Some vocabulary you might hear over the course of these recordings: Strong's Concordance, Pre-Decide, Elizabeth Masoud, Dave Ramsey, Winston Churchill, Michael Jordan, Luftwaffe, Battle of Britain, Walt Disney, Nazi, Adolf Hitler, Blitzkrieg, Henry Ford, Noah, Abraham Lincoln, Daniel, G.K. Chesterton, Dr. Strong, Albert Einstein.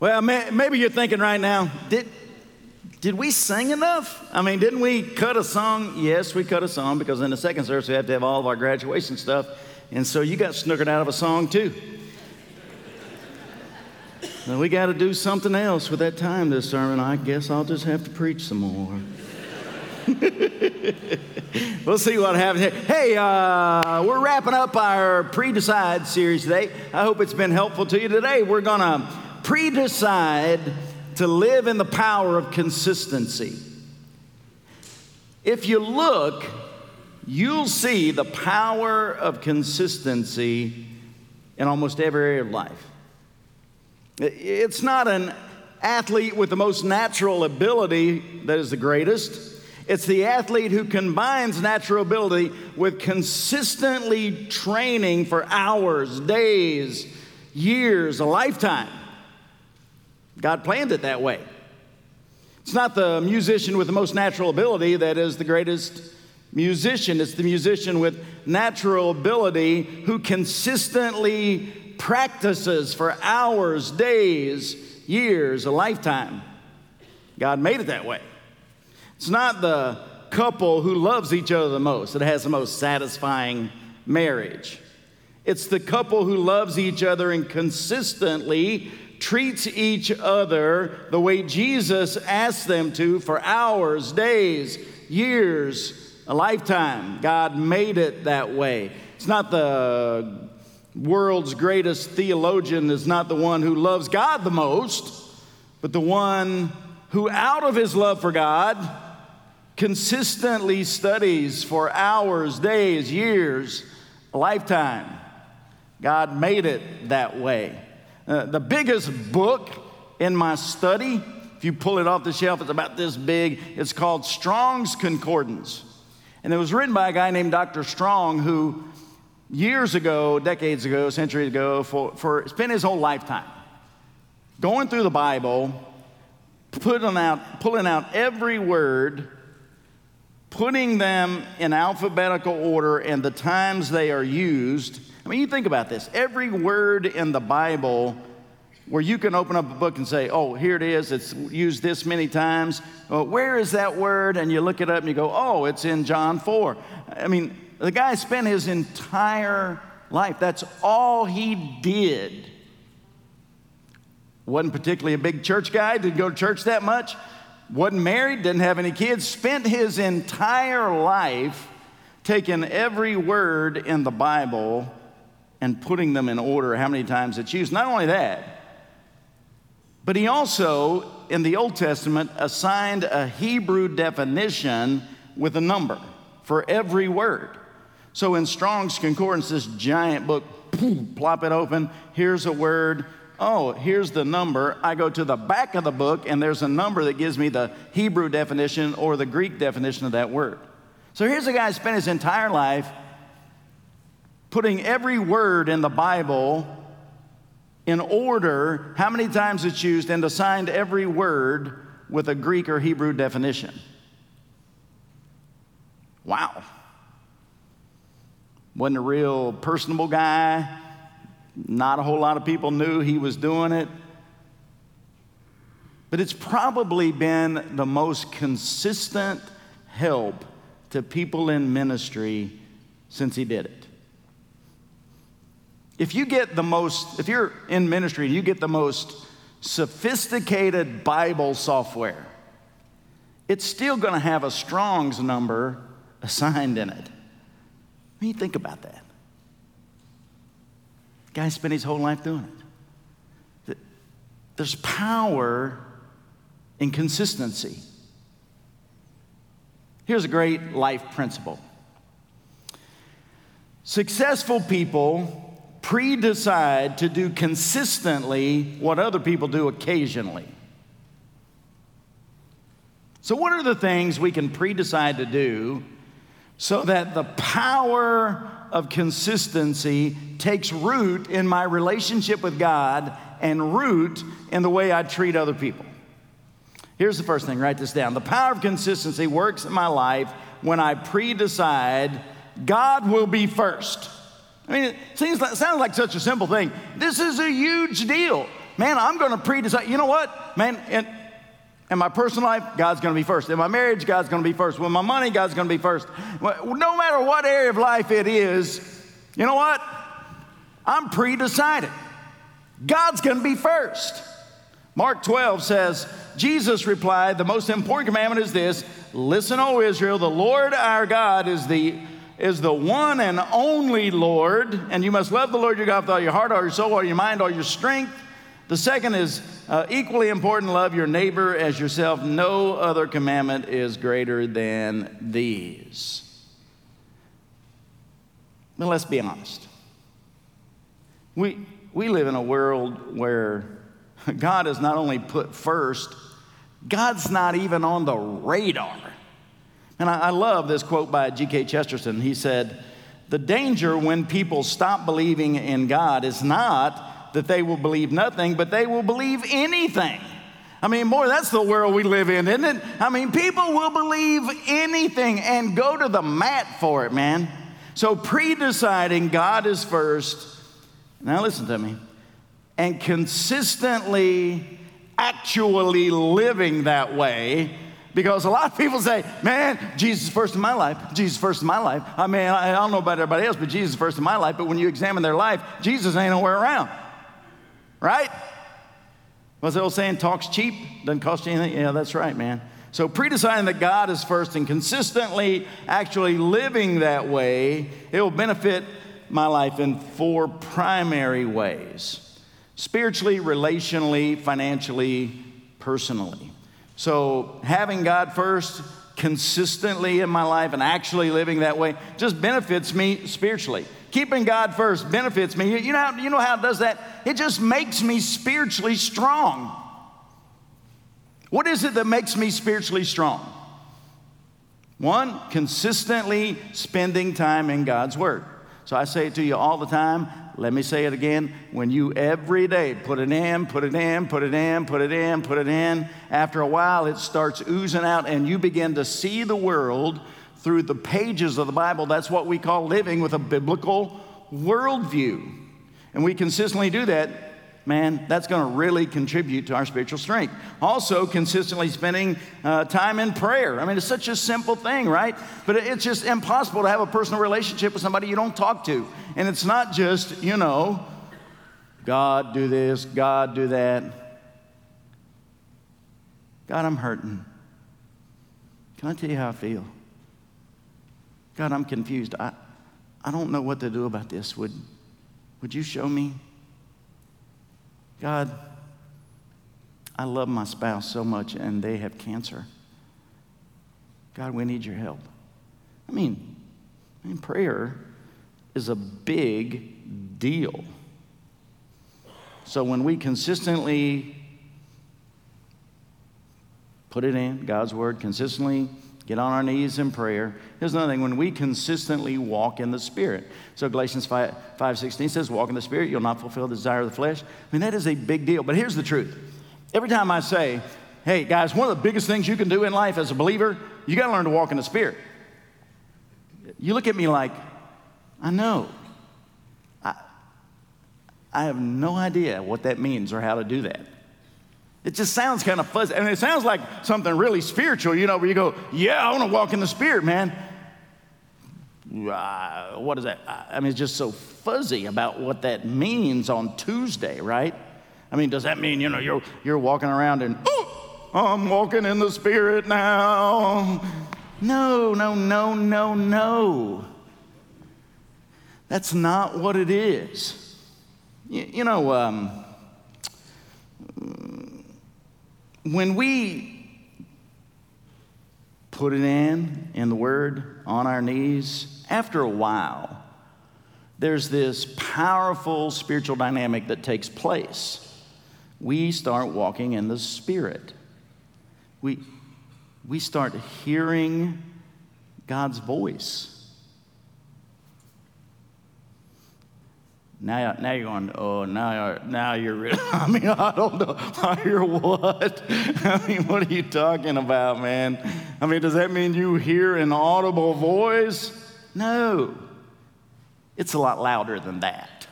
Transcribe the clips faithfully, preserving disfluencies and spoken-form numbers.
Well, maybe you're thinking right now, did did we sing enough? I mean, didn't we cut a song? Yes, we cut a song, because in the second service we have to have all of our graduation stuff, and so you got snookered out of a song too. Now we got to do something else with that time this sermon. I guess I'll just have to preach some more. We'll see what happens here. Hey, uh, we're wrapping up our Pre-Decide series today. I hope it's been helpful to you today. We're going to pre-decide to live in the power of consistency. If you look, you'll see the power of consistency in almost every area of life. It's not an athlete with the most natural ability that is the greatest. It's the athlete who combines natural ability with consistently training for hours, days, years, a lifetime. God planned it that way. It's not the musician with the most natural ability that is the greatest musician. It's the musician with natural ability who consistently practices for hours, days, years, a lifetime. God made it that way. It's not the couple who loves each other the most that has the most satisfying marriage. It's the couple who loves each other and consistently treats each other the way Jesus asked them to for hours, days, years, a lifetime. God made it that way. It's not the world's greatest theologian is not the one who loves God the most, but the one who out of his love for God consistently studies for hours, days, years, a lifetime. God made it that way. Uh, the biggest book in my study, if you pull it off the shelf, it's about this big. It's called Strong's Concordance. And it was written by a guy named Doctor Strong, who years ago, decades ago, centuries ago, for, for spent his whole lifetime going through the Bible, putting out, pulling out every word, putting them in alphabetical order and the times they are used. I mean, you think about this. Every word in the Bible where you can open up a book and say, oh, here it is, it's used this many times. Oh, where is that word? And you look it up and you go, oh, it's in John four. I mean, the guy spent his entire life. That's all he did. Wasn't particularly a big church guy, didn't go to church that much. Wasn't married, didn't have any kids, spent his entire life taking every word in the Bible and putting them in order, how many times it's used. Not only that, but he also, in the Old Testament, assigned a Hebrew definition with a number for every word. So in Strong's Concordance, this giant book, boom, plop it open, here's a word. Oh, here's the number. I go to the back of the book, and there's a number that gives me the Hebrew definition or the Greek definition of that word. So here's a guy who spent his entire life putting every word in the Bible in order, how many times it's used, and assigned every word with a Greek or Hebrew definition. Wow. Wasn't a real personable guy. Not a whole lot of people knew he was doing it. But it's probably been the most consistent help to people in ministry since he did it. If you get the most, if you're in ministry and you get the most sophisticated Bible software, it's still going to have a Strong's number assigned in it. I mean, think about that. Guy spent his whole life doing it. There's power in consistency. Here's a great life principle. Successful people pre-decide to do consistently what other people do occasionally. So what are the things we can pre-decide to do so that the power of consistency takes root in my relationship with God and root in the way I treat other people? Here's the first thing. Write this down. The power of consistency works in my life when I pre-decide God will be first. I mean, it seems like, sounds like such a simple thing. This is a huge deal. man, I'm going to pre-decide. You know what, man? In, in my personal life, God's going to be first. In my marriage, God's going to be first. With my money, God's going to be first. No matter what area of life it is, you know what? I'm pre-decided. God's going to be first. Mark twelve says, Jesus replied, the most important commandment is this, listen, O Israel, the Lord our God is the, is the one and only Lord, and you must love the Lord your God with all your heart, all your soul, all your mind, all your strength. The second is uh, equally important, love your neighbor as yourself. No other commandment is greater than these. But let's be honest. We, we live in a world where God is not only put first, God's not even on the radar. And I, I love this quote by G K Chesterton. He said, the danger when people stop believing in God is not that they will believe nothing, but they will believe anything. I mean, boy, that's the world we live in, isn't it? I mean, people will believe anything and go to the mat for it, man. So pre-deciding God is first. Now listen to me. And consistently, actually living that way, because a lot of people say, man, Jesus is first in my life, Jesus is first in my life. I mean, I don't know about everybody else, but Jesus is first in my life. But when you examine their life, Jesus ain't nowhere around, right? What's the old saying? Talk's cheap, doesn't cost you anything. Yeah, that's right, man. So pre-deciding that God is first and consistently actually living that way, it will benefit my life in four primary ways. Spiritually, relationally, financially, personally. So having God first consistently in my life and actually living that way just benefits me spiritually. Keeping God first benefits me. You know how, you know how it does that? It just makes me spiritually strong. What is it that makes me spiritually strong? One, consistently spending time in God's Word. So I say it to you all the time. Let me say it again. When you every day put it in, put it in, put it in, put it in, put it in, after a while it starts oozing out and you begin to see the world through the pages of the Bible. That's what we call living with a biblical worldview. And we consistently do that, man, that's going to really contribute to our spiritual strength. Also, consistently spending uh, time in prayer. I mean, it's such a simple thing, right? But it's just impossible to have a personal relationship with somebody you don't talk to. And it's not just, you know, God, do this, God, do that. God, I'm hurting. Can I tell you how I feel? God, I'm confused. I, I don't know what to do about this. Would, would you show me? God, I love my spouse so much and they have cancer. God, we need your help. I mean, I mean prayer is a big deal. So when we consistently put it in God's Word, consistently get on our knees in prayer, here's another thing, when we consistently walk in the Spirit. So Galatians five sixteen says, walk in the Spirit, you'll not fulfill the desire of the flesh. I mean, that is a big deal. But here's the truth. Every time I say, hey, guys, one of the biggest things you can do in life as a believer, you got to learn to walk in the Spirit. You look at me like, I know. I, I have no idea what that means or how to do that. It just sounds kind of fuzzy. I mean, it sounds like something really spiritual, you know, where you go, yeah, I want to walk in the Spirit, man. Uh, what is that? I mean, it's just so fuzzy about what that means on Tuesday, right? I mean, does that mean, you know, you're, you're walking around and, oh, I'm walking in the Spirit now. No, no, no, no, no. That's not what it is. You, you know, um, when we put it in, in the Word, on our knees, after a while, there's this powerful spiritual dynamic that takes place. We start walking in the Spirit. We, we start hearing God's voice. Now, now you're going, oh, now you're, now you're really, I mean, I don't know how you're what. I mean, what are you talking about, man? I mean, does that mean you hear an audible voice? No. It's a lot louder than that.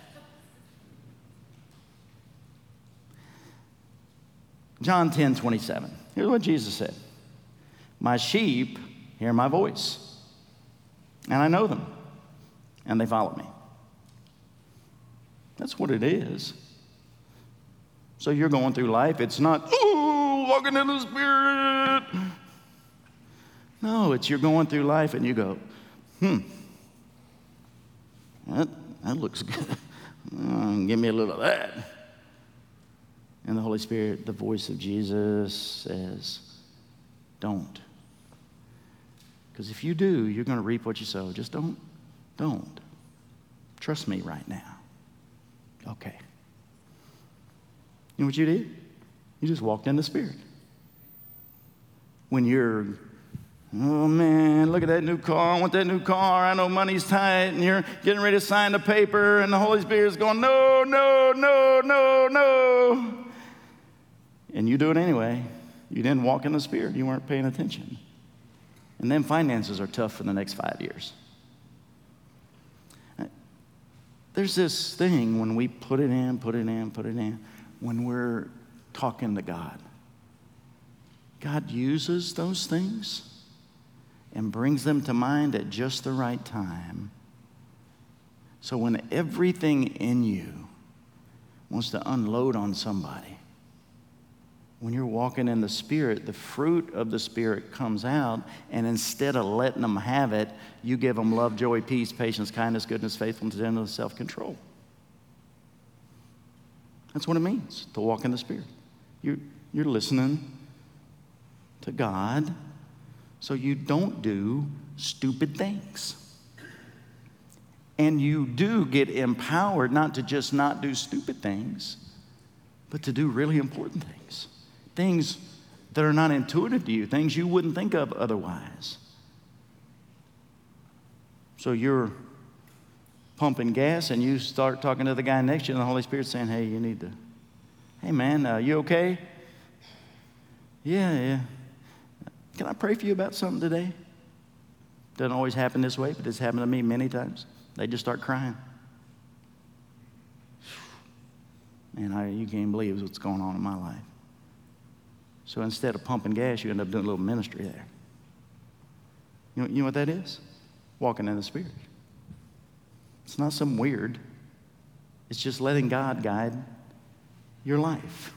John ten twenty-seven. Here's what Jesus said. My sheep hear my voice, and I know them, and they follow me. That's what it is. So you're going through life. It's not, ooh, walking in the Spirit. No, it's you're going through life and you go, hmm, that, that looks good. Oh, give me a little of that. And the Holy Spirit, the voice of Jesus says, don't. Because if you do, you're going to reap what you sow. Just don't, don't. Trust me right now. Okay. You know what you did? You just walked in the Spirit. When you're, oh man, look at that new car. I want that new car. I know money's tight. And you're getting ready to sign the paper. And the Holy Spirit's going, no, no, no, no, no. And you do it anyway. You didn't walk in the Spirit. You weren't paying attention. And then finances are tough for the next five years. There's this thing when we put it in, put it in, put it in. When we're talking to God, God uses those things and brings them to mind at just the right time. So when everything in you wants to unload on somebody, when you're walking in the Spirit, the fruit of the Spirit comes out, and instead of letting them have it, you give them love, joy, peace, patience, kindness, goodness, faithfulness, gentleness, self-control. That's what it means to walk in the Spirit. You're, you're listening to God so you don't do stupid things. And you do get empowered not to just not do stupid things, but to do really important things. Things that are not intuitive to you, things you wouldn't think of otherwise. So you're pumping gas, and you start talking to the guy next to you, and the Holy Spirit's saying, hey, you need to, hey, man, uh, you okay? Yeah, yeah. Can I pray for you about something today? Doesn't always happen this way, but it's happened to me many times. They just start crying. Man, I, you can't believe what's going on in my life. So instead of pumping gas, you end up doing a little ministry there. You know, you know what that is? Walking in the Spirit. It's not some weird. It's just letting God guide your life.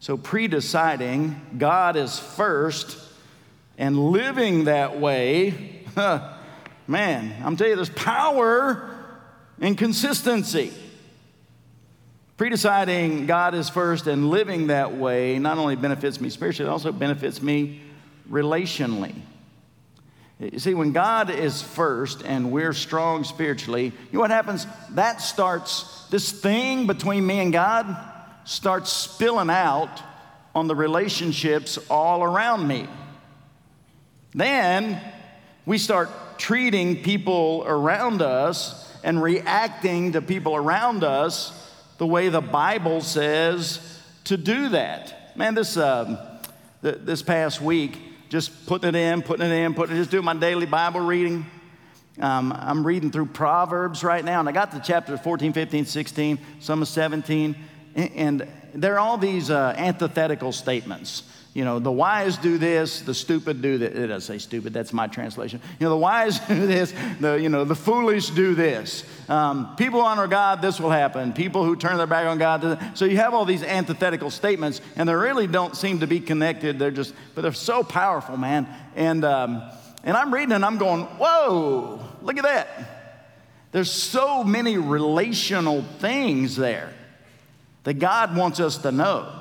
So pre-deciding, God is first, and living that way, huh, man, I'm telling you, there's power in consistency. Pre-deciding God is first and living that way not only benefits me spiritually, it also benefits me relationally. You see, when God is first and we're strong spiritually, you know what happens? That starts, this thing between me and God starts spilling out on the relationships all around me. Then we start treating people around us and reacting to people around us the way the Bible says to do that. Man, this, uh, th- this past week, just putting it in, putting it in, putting it in, just doing my daily Bible reading. Um, I'm reading through Proverbs right now, and I got to chapters fourteen, fifteen, sixteen, some of seventeen, and there are all these uh, antithetical statements. You know, the wise do this, the stupid do that. It doesn't say stupid, that's my translation. You know, the wise do this, the, you know, the foolish do this. Um, people who honor God, this will happen. People who turn their back on God. So you have all these antithetical statements, and they really don't seem to be connected. They're just, but they're so powerful, man. And, um, and I'm reading and I'm going, whoa, look at that. There's so many relational things there that God wants us to know.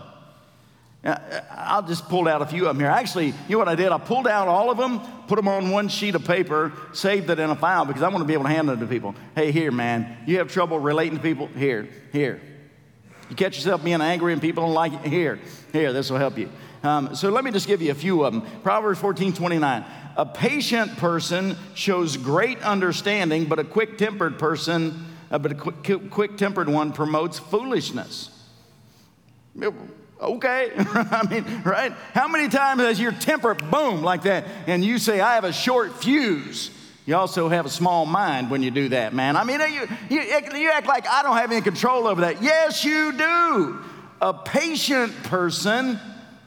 I'll just pull out a few of them here. Actually, you know what I did? I pulled out all of them, put them on one sheet of paper, saved it in a file because I want to be able to hand them to people. Hey, here, man, you have trouble relating to people? Here, here. You catch yourself being angry and people don't like it? Here, here, this will help you. Um, so let me just give you a few of them. Proverbs fourteen twenty-nine. A patient person shows great understanding, but a quick-tempered person, uh, but a qu- quick-tempered one promotes foolishness. It, Okay, I mean, right? How many times has your temper, boom, like that, and you say, I have a short fuse? You also have a small mind when you do that, man. I mean, you, you, you act like I don't have any control over that. Yes, you do. A patient person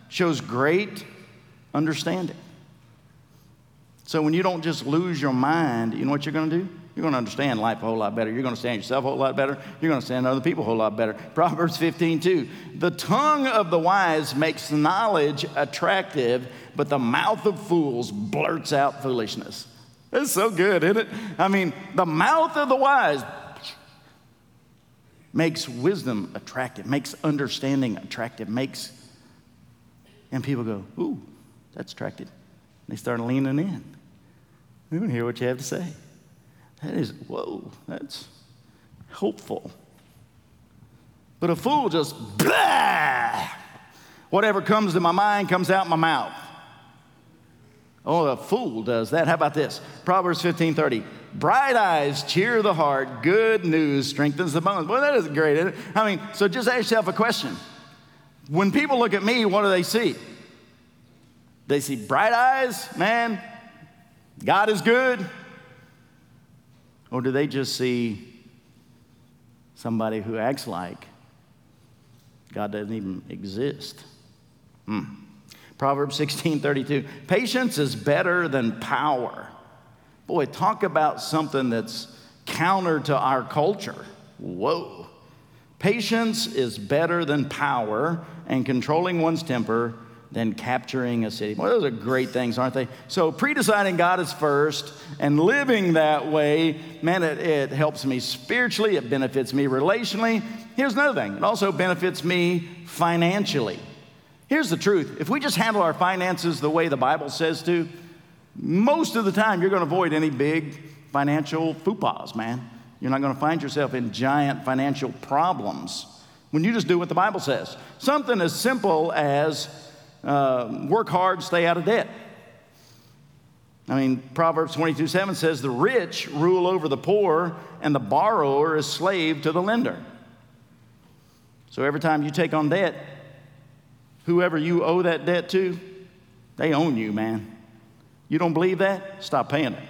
shows great understanding. So when you don't just lose your mind, you know what you're going to do? You're going to understand life a whole lot better. You're going to understand yourself a whole lot better. You're going to understand other people a whole lot better. Proverbs fifteen two. The tongue of the wise makes knowledge attractive, but the mouth of fools blurts out foolishness. That's so good, isn't it? I mean, the mouth of the wise makes wisdom attractive, makes understanding attractive, makes, and people go, ooh, that's attractive. And they start leaning in. We want to hear what you have to say. That is, whoa, that's hopeful. But a fool just, blah! Whatever comes to my mind comes out my mouth. Oh, a fool does that. How about this? Proverbs fifteen thirty. Bright eyes cheer the heart. Good news strengthens the bones. Boy, that is great, isn't it? I mean, so just ask yourself a question. When people look at me, what do they see? They see bright eyes, man, God is good. Or do they just see somebody who acts like God doesn't even exist? Hmm. Proverbs sixteen thirty-two. Patience is better than power. Boy, talk about something that's counter to our culture. Whoa. Patience is better than power, and controlling one's temper than capturing a city. Well, those are great things, aren't they? So pre-deciding God is first and living that way, man, it, it helps me spiritually. It benefits me relationally. Here's another thing. It also benefits me financially. Here's the truth. If we just handle our finances the way the Bible says to, most of the time you're going to avoid any big financial faux pas, man. You're not going to find yourself in giant financial problems when you just do what the Bible says. Something as simple as Uh, work hard, stay out of debt. I mean, Proverbs twenty-two seven says, the rich rule over the poor, and the borrower is slave to the lender. So every time you take on debt, whoever you owe that debt to, they own you, man. You don't believe that? Stop paying it.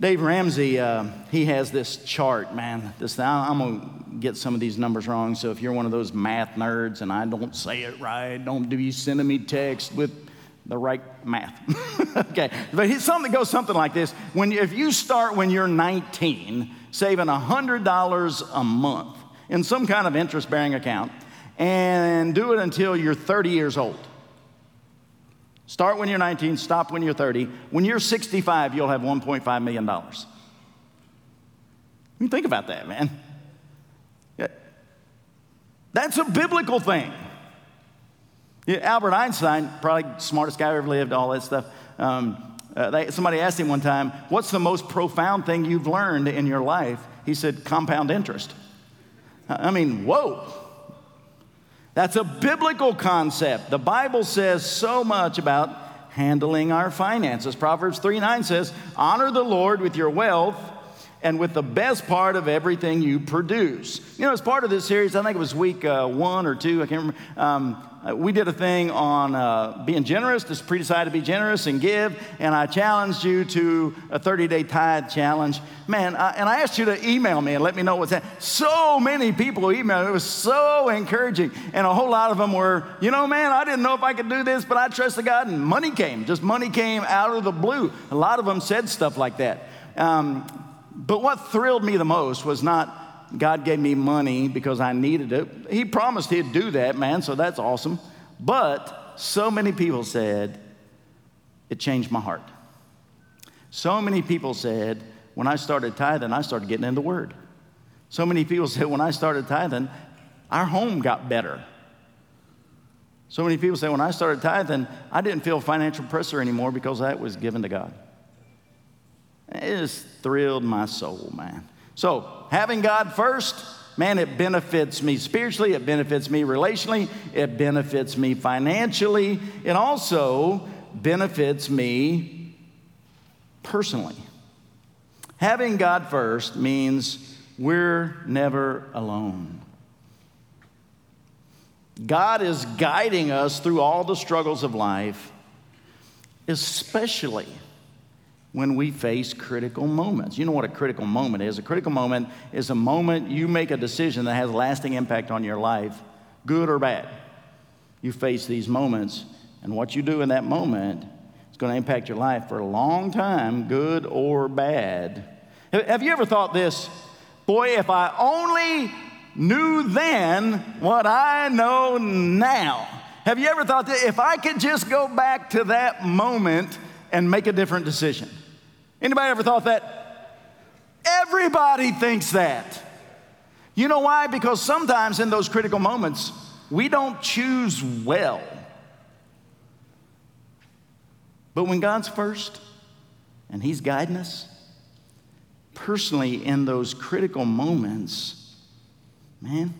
Dave Ramsey, uh, he has this chart, man. This thing, I'm going to get some of these numbers wrong, so if you're one of those math nerds and I don't say it right, don't do you sending me text with the right math. Okay, but it's something that goes something like this. When, if you start when you're nineteen, saving one hundred dollars a month in some kind of interest-bearing account, and do it until you're thirty years old. Start when you're nineteen, stop when you're thirty. When you're sixty-five, you'll have one point five million dollars. I mean, think about that, man. That's a biblical thing. Yeah, Albert Einstein, probably the smartest guy who ever lived, all that stuff. Um, uh, they, somebody asked him one time, what's the most profound thing you've learned in your life? He said, compound interest. I mean, whoa. That's a biblical concept. The Bible says so much about handling our finances. Proverbs three nine says, honor the Lord with your wealth and with the best part of everything you produce. You know, as part of this series, I think it was week uh, one or two, I can't remember, um, we did a thing on uh, being generous, just pre-decide to be generous and give, and I challenged you to a thirty-day tithe challenge. Man, I, and I asked you to email me and let me know what's happening. So many people emailed. It was so encouraging, and a whole lot of them were, you know, man, I didn't know if I could do this, but I trusted God, and money came. Just money came out of the blue. A lot of them said stuff like that. Um, But what thrilled me the most was not God gave me money because I needed it. He promised he'd do that, man, so that's awesome. But so many people said, it changed my heart. So many people said, when I started tithing, I started getting in the Word. So many people said, when I started tithing, our home got better. So many people said, when I started tithing, I didn't feel financial pressure anymore because that was given to God. It just thrilled my soul, man. So having God first, man, it benefits me spiritually. It benefits me relationally. It benefits me financially. It also benefits me personally. Having God first means we're never alone. God is guiding us through all the struggles of life, especially when we face critical moments. You know what a critical moment is. A critical moment is a moment you make a decision that has lasting impact on your life, good or bad. You face these moments, and what you do in that moment is going to impact your life for a long time, good or bad. Have you ever thought this? Boy, if I only knew then what I know now. Have you ever thought that if I could just go back to that moment and make a different decision? Anybody ever thought that? Everybody thinks that. You know why? Because sometimes in those critical moments, we don't choose well. But when God's first and He's guiding us, personally in those critical moments, man,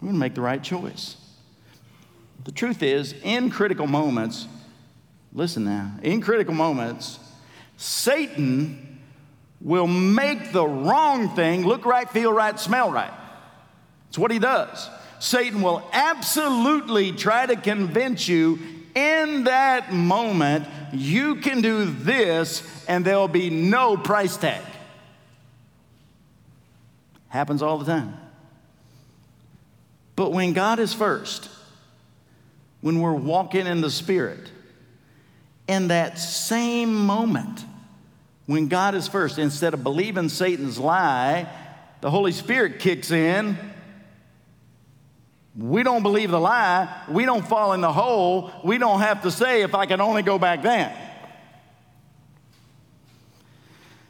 we're gonna make the right choice. The truth is, in critical moments, listen now, in critical moments, Satan will make the wrong thing look right, feel right, smell right. It's what he does. Satan will absolutely try to convince you in that moment you can do this and there'll be no price tag. Happens all the time. But when God is first, when we're walking in the Spirit, in that same moment, when God is first, instead of believing Satan's lie, the Holy Spirit kicks in. We don't believe the lie. We don't fall in the hole. We don't have to say, if I can only go back then.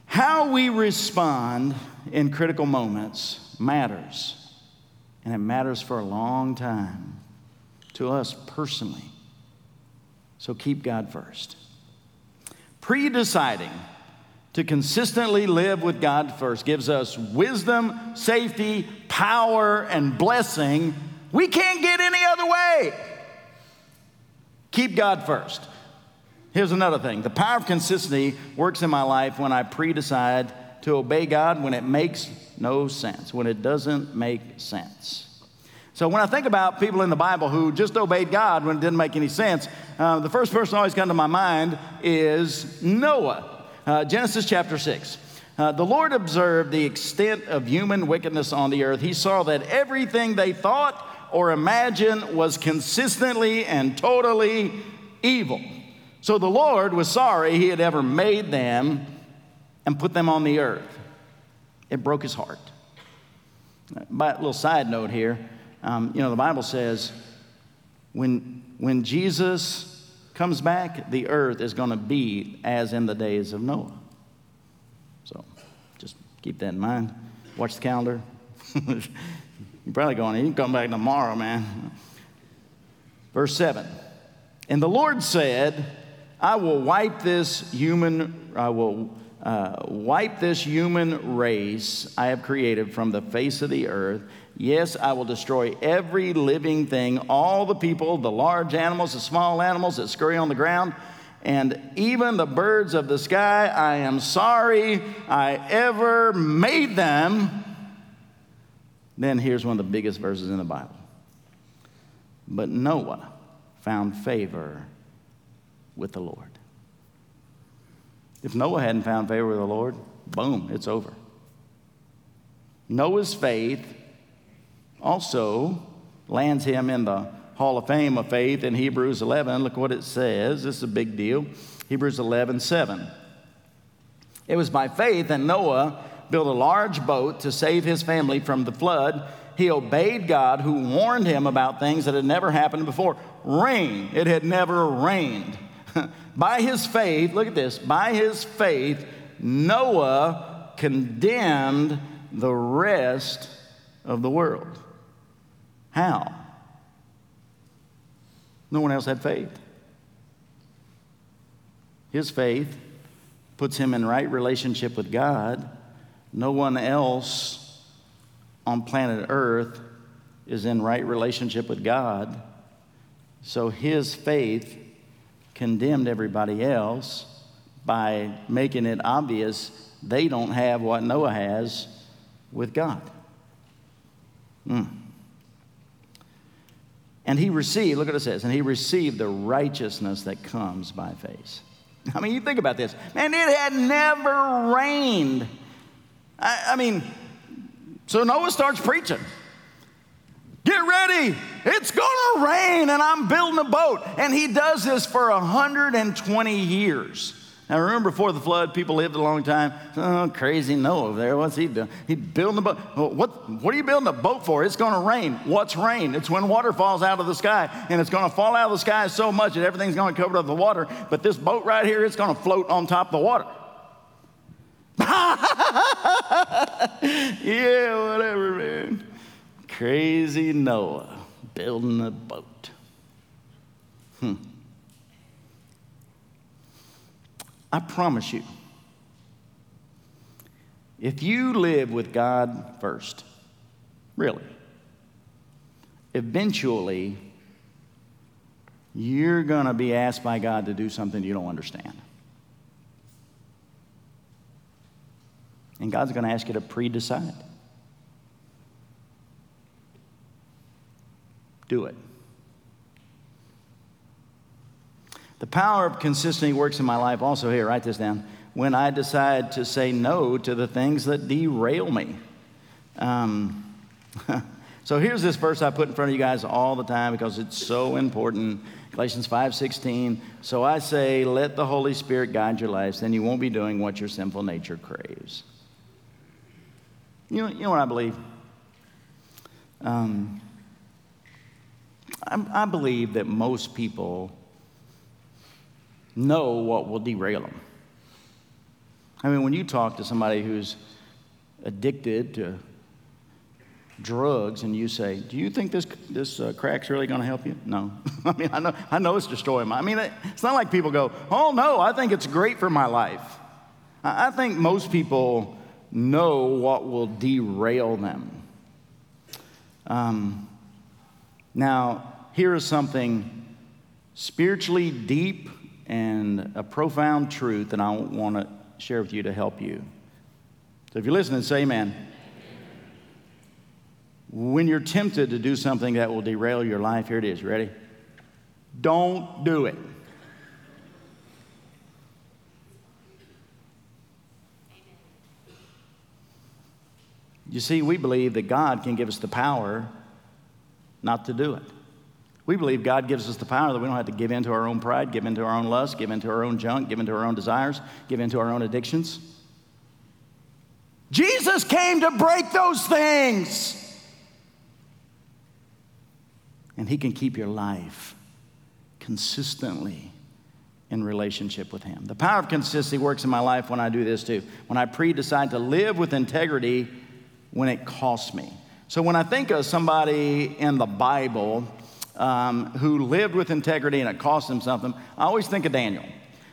How we respond in critical moments matters, and it matters for a long time to us personally. So keep God first. Pre-deciding to consistently live with God first gives us wisdom, safety, power, and blessing. We can't get any other way. Keep God first. Here's another thing. The power of consistency works in my life when I pre-decide to obey God when it makes no sense, when it doesn't make sense. So when I think about people in the Bible who just obeyed God when it didn't make any sense, uh, the first person always comes to my mind is Noah, uh, Genesis chapter six. Uh, the Lord observed the extent of human wickedness on the earth. He saw that everything they thought or imagined was consistently and totally evil. So the Lord was sorry He had ever made them and put them on the earth. It broke His heart. But a little side note here, um, you know, the Bible says when, when Jesus comes back, the earth is going to be as in the days of Noah. So just keep that in mind. Watch the calendar. You're probably going, you can come back tomorrow, man. Verse seven. And the Lord said, I will wipe this human, I will uh, wipe this human race I have created from the face of the earth. Yes, I will destroy every living thing, all the people, the large animals, the small animals that scurry on the ground, and even the birds of the sky. I am sorry I ever made them. Then here's one of the biggest verses in the Bible. But Noah found favor with the Lord. If Noah hadn't found favor with the Lord, boom, it's over. Noah's faith also lands him in the Hall of Fame of faith in Hebrews eleven. Look what it says. This is a big deal. Hebrews eleven seven. It was by faith that Noah built a large boat to save his family from the flood. He obeyed God, who warned him about things that had never happened before. Rain. It had never rained. By his faith, look at this, by his faith, Noah condemned the rest of the world. How? No one else had faith. His faith puts him in right relationship with God. No one else on planet Earth is in right relationship with God. So his faith condemned everybody else by making it obvious they don't have what Noah has with God. Mm. And he received, look what it says, and he received the righteousness that comes by faith. I mean, you think about this. Man, it had never rained. I, I mean, so Noah starts preaching. Get ready. It's going to rain, and I'm building a boat. And he does this for one hundred twenty years. Now, remember, before the flood, people lived a long time. Oh, crazy Noah over there. What's he doing? He's building a boat. What, what are you building a boat for? It's going to rain. What's rain? It's when water falls out of the sky, and it's going to fall out of the sky so much that everything's going to cover up the water. But this boat right here, it's going to float on top of the water. Yeah, whatever, man. Crazy Noah building a boat. Hmm. I promise you, if you live with God first, really, eventually you're going to be asked by God to do something you don't understand. And God's going to ask you to pre-decide. Do it. The power of consistency works in my life also here. Write this down. When I decide to say no to the things that derail me. Um, so here's this verse I put in front of you guys all the time because it's so important. Galatians five sixteen. So I say, let the Holy Spirit guide your lives, then you won't be doing what your sinful nature craves. You know, you know what I believe? Um, I, I believe that most people know what will derail them. I mean, when you talk to somebody who's addicted to drugs and you say, do you think this this uh, crack's really going to help you? No. I mean, I know I know it's destroying my, I mean, it's not like people go, oh, no, I think it's great for my life. I, I think most people know what will derail them. Um, now, here is something spiritually deep and a profound truth that I want to share with you to help you. So if you're listening, say amen. Amen. When you're tempted to do something that will derail your life, here it is, ready? Don't do it. You see, we believe that God can give us the power not to do it. We believe God gives us the power that we don't have to give in to our own pride, give in to our own lust, give in to our own junk, give in to our own desires, give in to our own addictions. Jesus came to break those things. And he can keep your life consistently in relationship with him. The power of consistency works in my life when I do this too. When I pre-decide to live with integrity when it costs me. So when I think of somebody in the Bible Um, who lived with integrity and it cost him something, I always think of Daniel.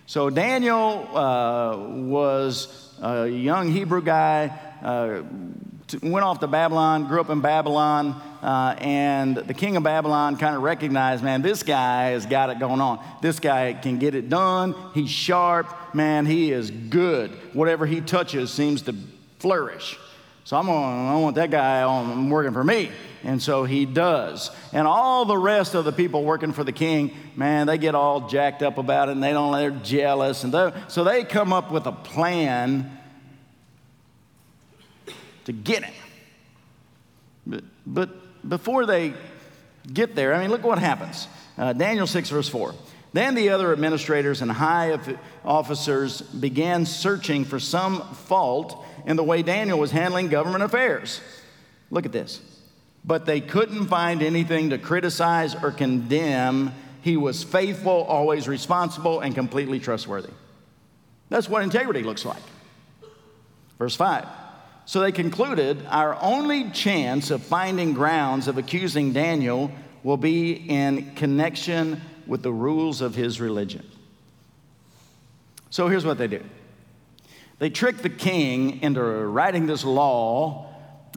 So Daniel uh, was a young Hebrew guy, uh, t- went off to Babylon, grew up in Babylon, uh, and the king of Babylon kind of recognized, man, this guy has got it going on. This guy can get it done. He's sharp. Man, he is good. Whatever he touches seems to flourish. So I'm on, I want that guy on working for me. And so he does. And all the rest of the people working for the king, man, they get all jacked up about it, and they don't, they're jealous. And they, so they come up with a plan to get him. But, but before they get there, I mean, look what happens. Uh, Daniel six, verse four. Then the other administrators and high officers began searching for some fault in the way Daniel was handling government affairs. Look at this. But they couldn't find anything to criticize or condemn. He was faithful, always responsible, and completely trustworthy. That's what integrity looks like. Verse five. So they concluded, our only chance of finding grounds of accusing Daniel will be in connection with the rules of his religion. So here's what they do. They tricked the king into writing this law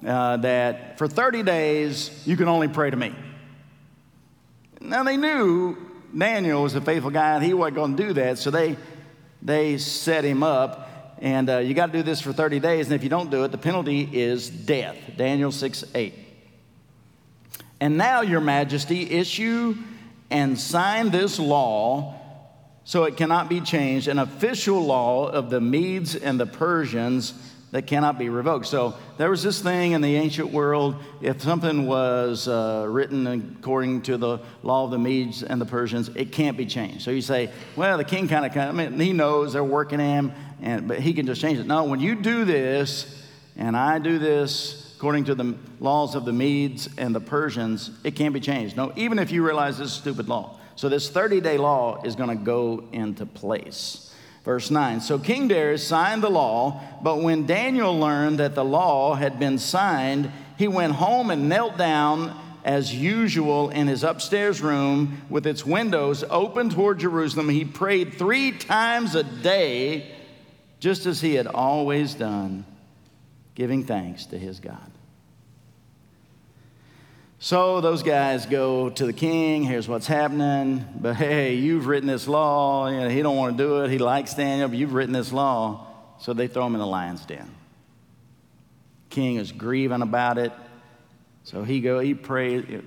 uh, that for thirty days, you can only pray to me. Now, they knew Daniel was a faithful guy, and he wasn't going to do that, so they, they set him up, and uh, you got to do this for thirty days, and if you don't do it, the penalty is death, Daniel six eight. And now, Your Majesty, issue and sign this law so it cannot be changed, an official law of the Medes and the Persians that cannot be revoked. So there was this thing in the ancient world, if something was uh, written according to the law of the Medes and the Persians, it can't be changed. So you say, well, the king kind of, I mean, he knows they're working him, and but he can just change it. No, when you do this, and I do this according to the laws of the Medes and the Persians, it can't be changed. No, even if you realize this is a stupid law. So this thirty-day law is going to go into place. Verse nine, so King Darius signed the law, but when Daniel learned that the law had been signed, he went home and knelt down as usual in his upstairs room with its windows open toward Jerusalem. He prayed three times a day, just as he had always done, giving thanks to his God. So those guys go to the king, here's what's happening, but hey, you've written this law, you know, he don't want to do it, he likes Daniel, but you've written this law, so they throw him in the lion's den. King is grieving about it, so he go, he prays,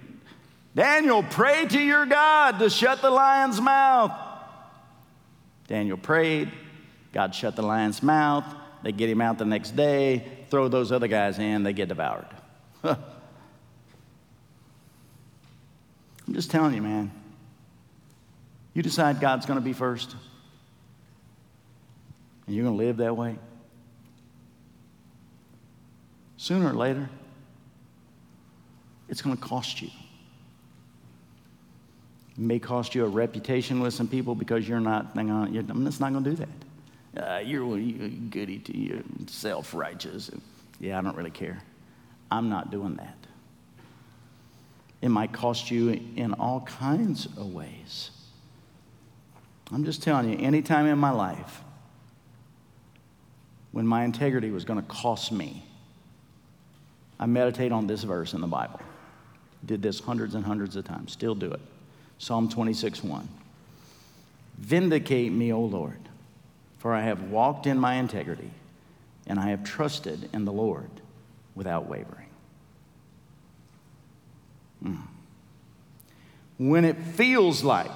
Daniel, pray to your God to shut the lion's mouth. Daniel prayed, God shut the lion's mouth, they get him out the next day, throw those other guys in, they get devoured. I'm just telling you, man, you decide God's going to be first, and you're going to live that way. Sooner or later, it's going to cost you. It may cost you a reputation with some people because you're not, hang on, you're, I mean, it's not going to do that. Uh, you're, you're goody to you, self-righteous. Yeah, I don't really care. I'm not doing that. It might cost you in all kinds of ways. I'm just telling you, any time in my life when my integrity was going to cost me, I meditate on this verse in the Bible. Did this hundreds and hundreds of times. Still do it. Psalm twenty-six one. Vindicate me, O Lord, for I have walked in my integrity, and I have trusted in the Lord without wavering. When it feels like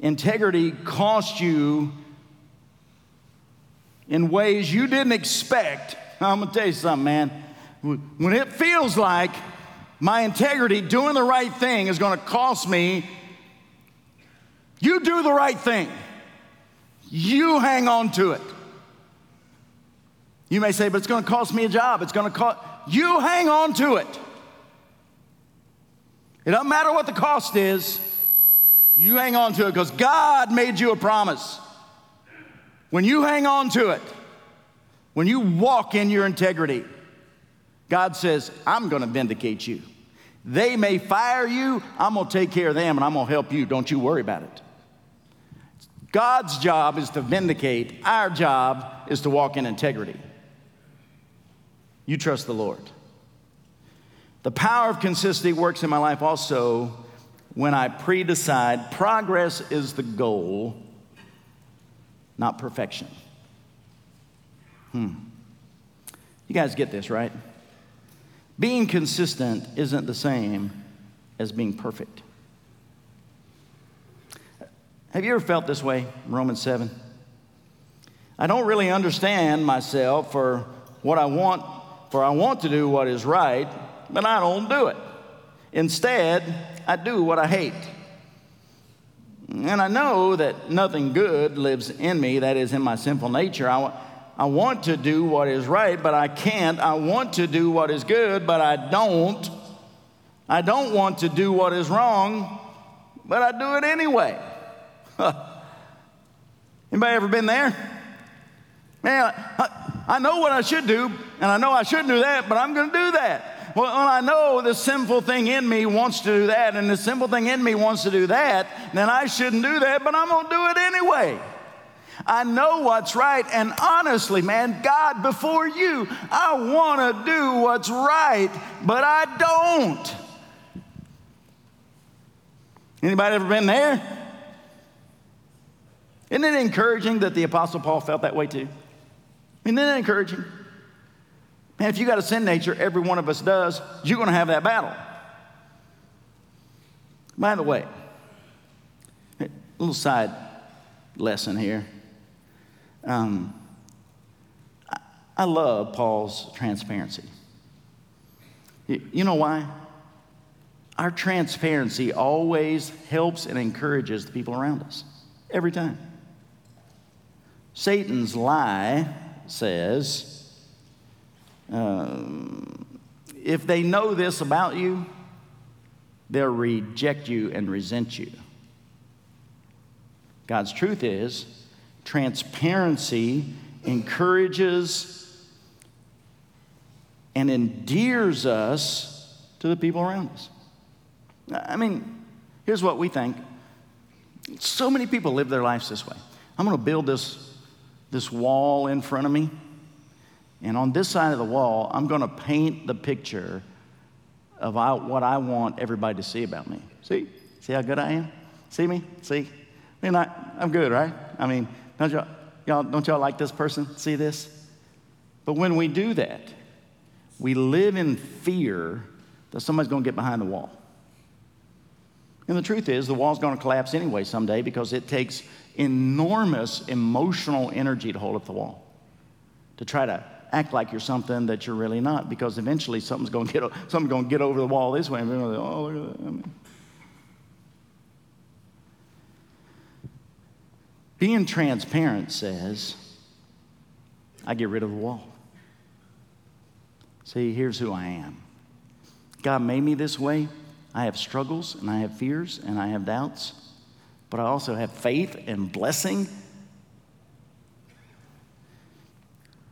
integrity cost you in ways you didn't expect, I'm going to tell you something, man. When it feels like my integrity doing the right thing is going to cost me, you do the right thing. You hang on to it. You may say, but it's going to cost me a job. It's going to cost. You hang on to it. It doesn't matter what the cost is, you hang on to it because God made you a promise. When you hang on to it, when you walk in your integrity, God says, I'm going to vindicate you. They may fire you, I'm going to take care of them, and I'm going to help you. Don't you worry about it. God's job is to vindicate. Our job is to walk in integrity. You trust the Lord. The power of consistency works in my life also when I pre-decide progress is the goal, not perfection. Hmm. You guys get this, right? Being consistent isn't the same as being perfect. Have you ever felt this way? Romans seven. I don't really understand myself for what I want, for I want to do what is right, but I don't do it. Instead, I do what I hate. And I know that nothing good lives in me, that is, in my sinful nature. I, w- I want to do what is right, but I can't. I want to do what is good, but I don't. I don't want to do what is wrong, but I do it anyway. Anybody ever been there? Man, I, I know what I should do, and I know I shouldn't do that, but I'm going to do that. Well, I know the sinful thing in me wants to do that, and the sinful thing in me wants to do that, then I shouldn't do that, but I'm going to do it anyway. I know what's right, and honestly, man, God, before you, I want to do what's right, but I don't. Anybody ever been there? Isn't it encouraging that the Apostle Paul felt that way too? Isn't it encouraging? Man, if you got a sin nature, every one of us does, you're going to have that battle. By the way, little side lesson here. Um, I, I love Paul's transparency. You, you know why? Our transparency always helps and encourages the people around us, every time. Satan's lie says, um, if they know this about you, they'll reject you and resent you. God's truth is, transparency encourages and endears us to the people around us. I mean, here's what we think. So many people live their lives this way. I'm going to build this, this wall in front of me, and on this side of the wall, I'm going to paint the picture of what I want everybody to see about me. See? See how good I am? See me? See? I mean, I, I'm good, right? I mean, don't y'all, y'all, don't y'all like this person? See this? But when we do that, we live in fear that somebody's going to get behind the wall. And the truth is, the wall's going to collapse anyway someday, because it takes enormous emotional energy to hold up the wall, to try to act like you're something that you're really not, because eventually something's going to get something's going to get over the wall this way, and we're going to go, oh, look at that. I mean, being transparent says, I get rid of the wall. See, here's who I am. God made me this way. I have struggles, and I have fears, and I have doubts, but I also have faith and blessing.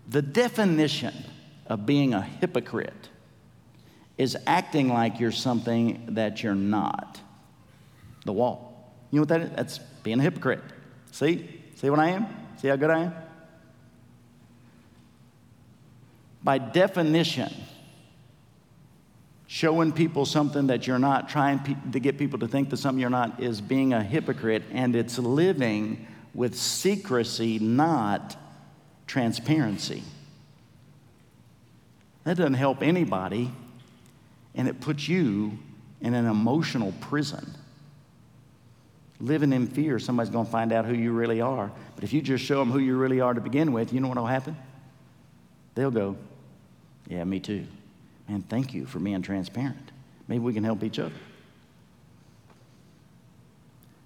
The definition of being a hypocrite is acting like you're something that you're not. The wall. You know what that is? That's being a hypocrite. See? See what I am? See how good I am? By definition, showing people something that you're not, trying pe- to get people to think that something you're not, is being a hypocrite, and it's living with secrecy, not transparency. That doesn't help anybody, and it puts you in an emotional prison. Living in fear, somebody's going to find out who you really are. But if you just show them who you really are to begin with, you know what will happen? They'll go, yeah, me too. Man, thank you for being transparent. Maybe we can help each other.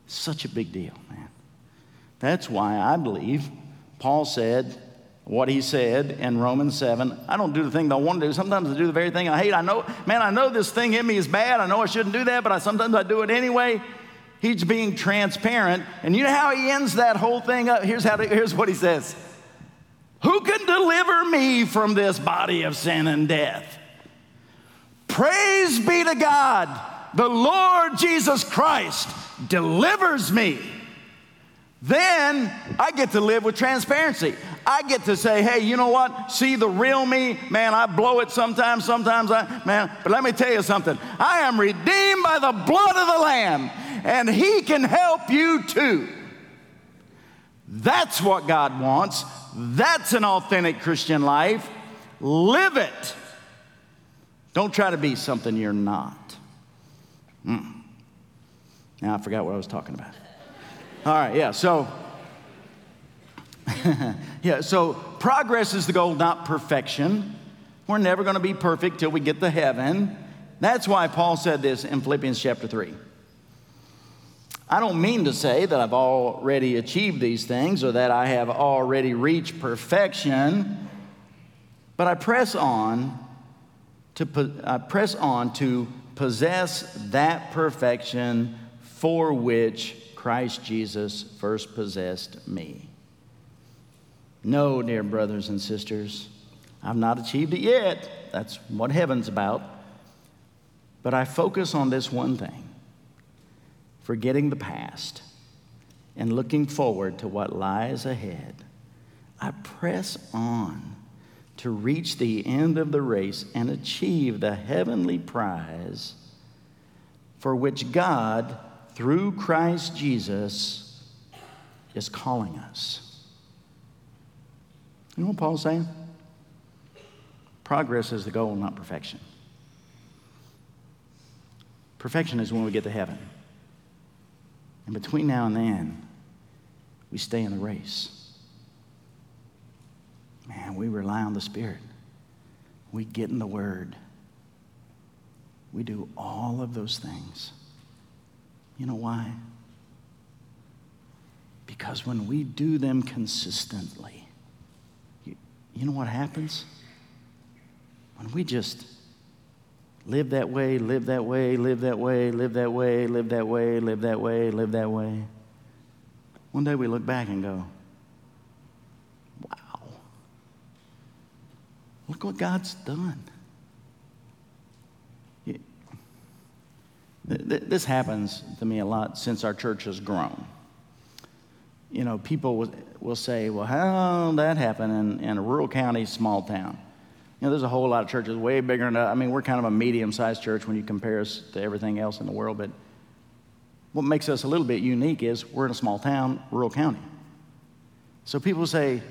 Such a big deal, man. That's why I believe Paul said what he said in Romans seven. I don't do the thing that I want to do. Sometimes I do the very thing I hate. I know, man, I know this thing in me is bad. I know I shouldn't do that, but I, sometimes I do it anyway. He's being transparent. And you know how he ends that whole thing up? Here's, how to, here's what he says. Who can deliver me from this body of sin and death? Praise be to God, the Lord Jesus Christ delivers me. Then I get to live with transparency. I get to say, hey, you know what? See the real me? Man, I blow it sometimes, sometimes I, man. But let me tell you something. I am redeemed by the blood of the Lamb, and he can help you too. That's what God wants. That's an authentic Christian life. Live it. Don't try to be something you're not. Mm. Now I forgot what I was talking about. All right, yeah, so, yeah, so progress is the goal, not perfection. We're never going to be perfect till we get to heaven. That's why Paul said this in Philippians chapter three. I don't mean to say that I've already achieved these things or that I have already reached perfection, but I press on to po- I press on to possess that perfection for which Christ Jesus first possessed me. No, dear brothers and sisters, I've not achieved it yet. That's what heaven's about. But I focus on this one thing: forgetting the past and looking forward to what lies ahead, I press on to reach the end of the race and achieve the heavenly prize for which God, through Christ Jesus, is calling us. You know what Paul's saying? Progress is the goal, not perfection. Perfection is when we get to heaven. And between now and then, we stay in the race. Man, we rely on the Spirit. We get in the Word. We do all of those things. You know why? Because when we do them consistently, you, you know what happens? When we just live that way, live that way, live that way, live that way, live that way, live that way, live that way. One day we look back and go, wow, look what God's done. This happens to me a lot since our church has grown. You know, people will say, well, how did that happen in, in a rural county, small town? You know, there's a whole lot of churches way bigger than us. I mean, we're kind of a medium-sized church when you compare us to everything else in the world, but what makes us a little bit unique is we're in a small town, rural county. So people say,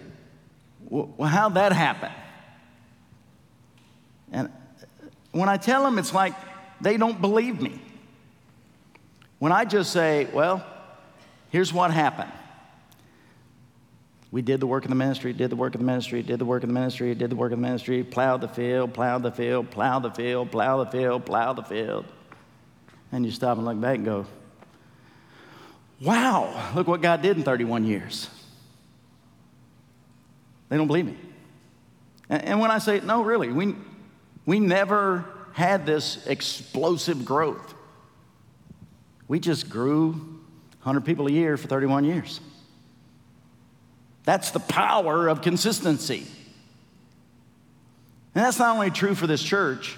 well, how'd that happen? And when I tell them, it's like they don't believe me. When I just say, well, here's what happened. We did the work of the ministry, did the work of the ministry, did the work of the ministry, did the work of the ministry, plowed the field, plowed the field, plowed the field, plowed the field, plowed the field. And you stop and look back and go, wow, look what God did in thirty-one years. They don't believe me. And when I say, no, really, we, we never had this explosive growth. We just grew one hundred people a year for thirty-one years. That's the power of consistency. And that's not only true for this church,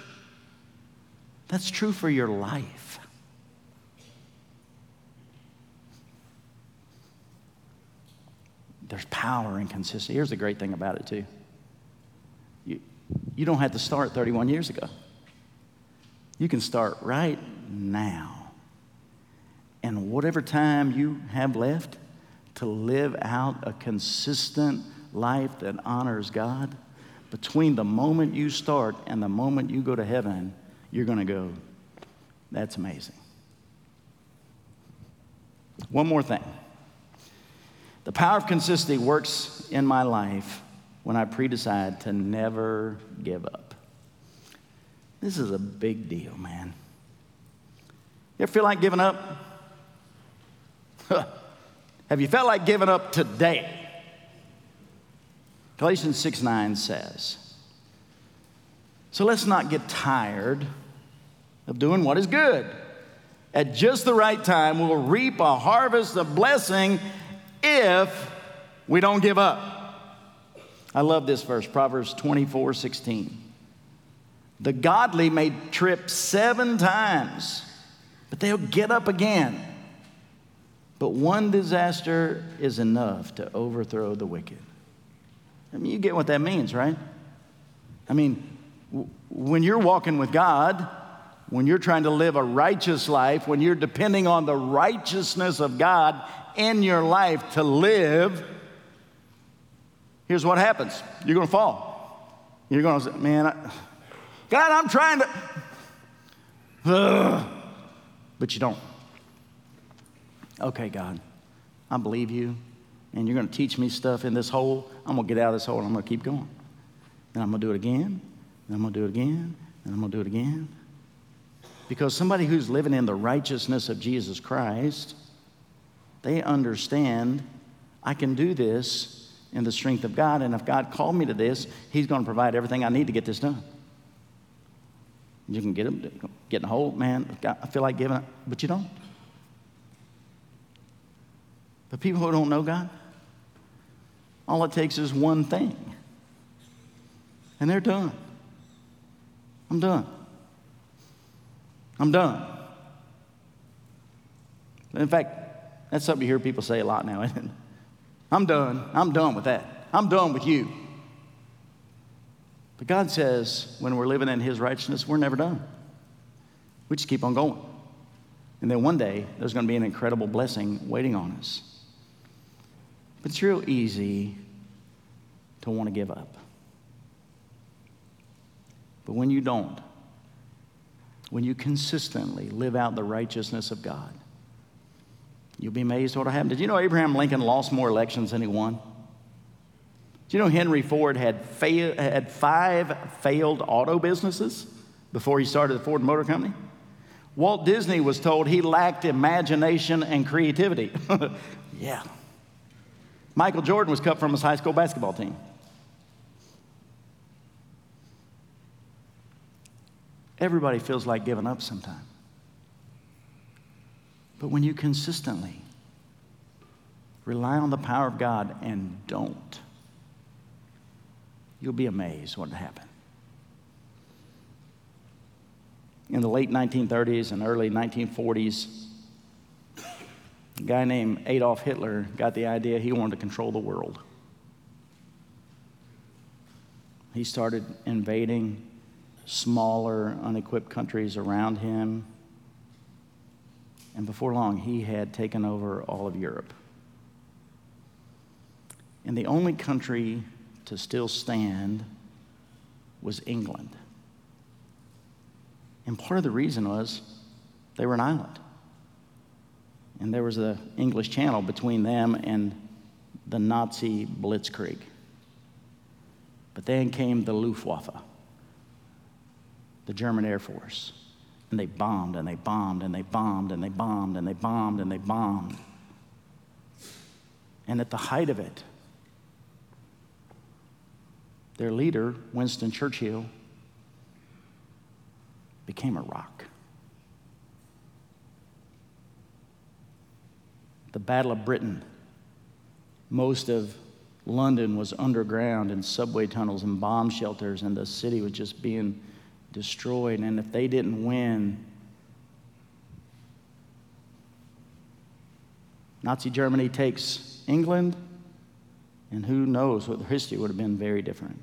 that's true for your life. There's power in consistency. Here's the great thing about it, too. You, you don't have to start thirty-one years ago. You can start right now. And whatever time you have left to live out a consistent life that honors God, between the moment you start and the moment you go to heaven, you're going to go, that's amazing. One more thing. The power of consistency works in my life when I pre-decide to never give up. This is a big deal, man. You ever feel like giving up? Have you felt like giving up today? Galatians six nine says, so let's not get tired of doing what is good. At just the right time, we'll reap a harvest of blessing if we don't give up. I love this verse, Proverbs twenty-four sixteen. The godly may trip seven times, but they'll get up again. But one disaster is enough to overthrow the wicked. I mean, you get what that means, right? I mean, w- when you're walking with God, when you're trying to live a righteous life, when you're depending on the righteousness of God in your life to live, here's what happens. You're going to fall. You're going to say, man, I, God, I'm trying to. Ugh. But you don't. Okay, God, I believe you, and you're going to teach me stuff in this hole. I'm going to get out of this hole, and I'm going to keep going. And I'm going to do it again, and I'm going to do it again, and I'm going to do it again. Because somebody who's living in the righteousness of Jesus Christ, they understand I can do this in the strength of God, and if God called me to this, he's going to provide everything I need to get this done. You can get, them, get in a hole, man, I feel like giving up, but you don't. But people who don't know God, all it takes is one thing. And they're done. I'm done. I'm done. In fact, that's something you hear people say a lot now, isn't it? I'm done. I'm done with that. I'm done with you. But God says when we're living in his righteousness, we're never done. We just keep on going. And then one day, there's going to be an incredible blessing waiting on us. But it's real easy to want to give up. But when you don't, when you consistently live out the righteousness of God, You'll be amazed what will happen. Did you know Abraham Lincoln lost more elections than he won? Do you know Henry Ford had, fail, had five failed auto businesses before he started the Ford Motor Company? Walt Disney was told he lacked imagination and creativity. Yeah. Michael Jordan was cut from his high school basketball team. Everybody feels like giving up sometime. But when you consistently rely on the power of God and don't, you'll be amazed what happened. In the late nineteen thirties and early nineteen forties, a guy named Adolf Hitler got the idea he wanted to control the world. He started invading smaller, unequipped countries around him. And before long, he had taken over all of Europe. And the only country to still stand was England. And part of the reason was they were an island. And there was the English Channel between them and the Nazi Blitzkrieg. But then came the Luftwaffe, the German Air Force. And they bombed and they bombed and they bombed and they bombed and they bombed and they bombed. And at the height of it, their leader, Winston Churchill, became a rock. The Battle of Britain. Most of London was underground in subway tunnels and bomb shelters, and the city was just being destroyed. And if they didn't win, Nazi Germany takes England, and who knows what the history would have been very different.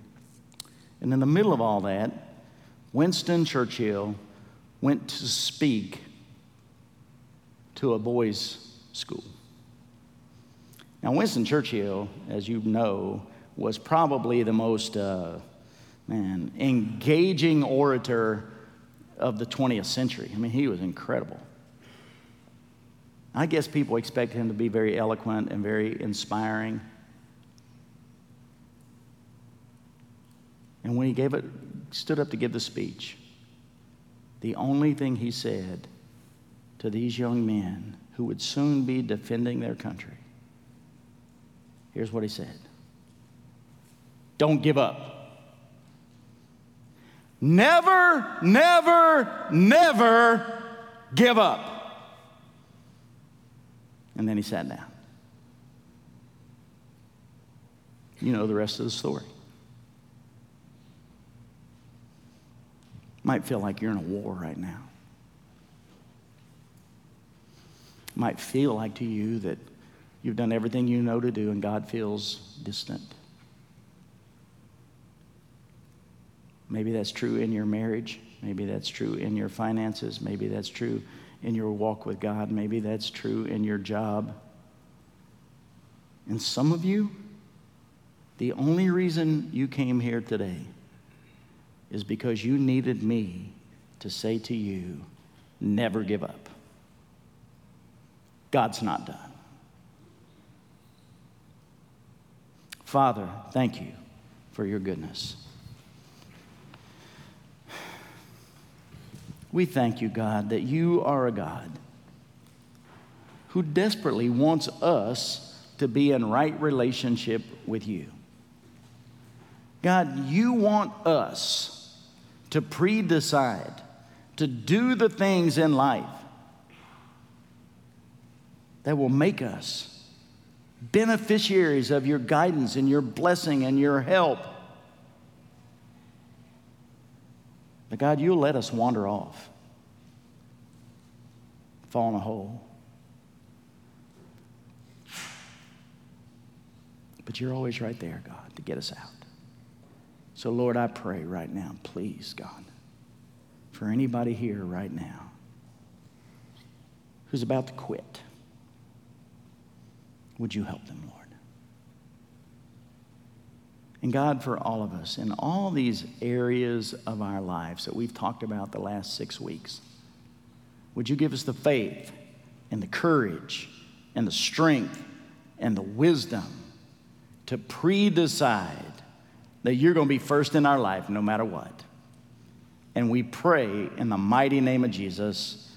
And in the middle of all that, Winston Churchill went to speak to a boys' school. Now, Winston Churchill, as you know, was probably the most uh, man engaging orator of the twentieth century. I mean, he was incredible. I guess people expect him to be very eloquent and very inspiring. And when he gave it, stood up to give the speech, the only thing he said to these young men who would soon be defending their country, here's what he said: don't give up. Never, never, never give up. And then he sat down. You know the rest of the story. Might feel like you're in a war right now. Might feel like to you that you've done everything you know to do and God feels distant. Maybe that's true in your marriage. Maybe that's true in your finances. Maybe that's true in your walk with God. Maybe that's true in your job. And some of you, the only reason you came here today is because you needed me to say to you, never give up. God's not done. Father, thank you for your goodness. We thank you, God, that you are a God who desperately wants us to be in right relationship with you. God, you want us to pre-decide, to do the things in life that will make us beneficiaries of your guidance and your blessing and your help. But God, you'll let us wander off, fall in a hole. But you're always right there, God, to get us out. So, Lord, I pray right now, please, God, for anybody here right now who's about to quit, would you help them, Lord? And God, for all of us, in all these areas of our lives that we've talked about the last six weeks, would you give us the faith and the courage and the strength and the wisdom to pre-decide that you're going to be first in our life no matter what. And we pray in the mighty name of Jesus,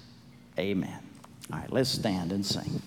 amen. All right, let's stand and sing.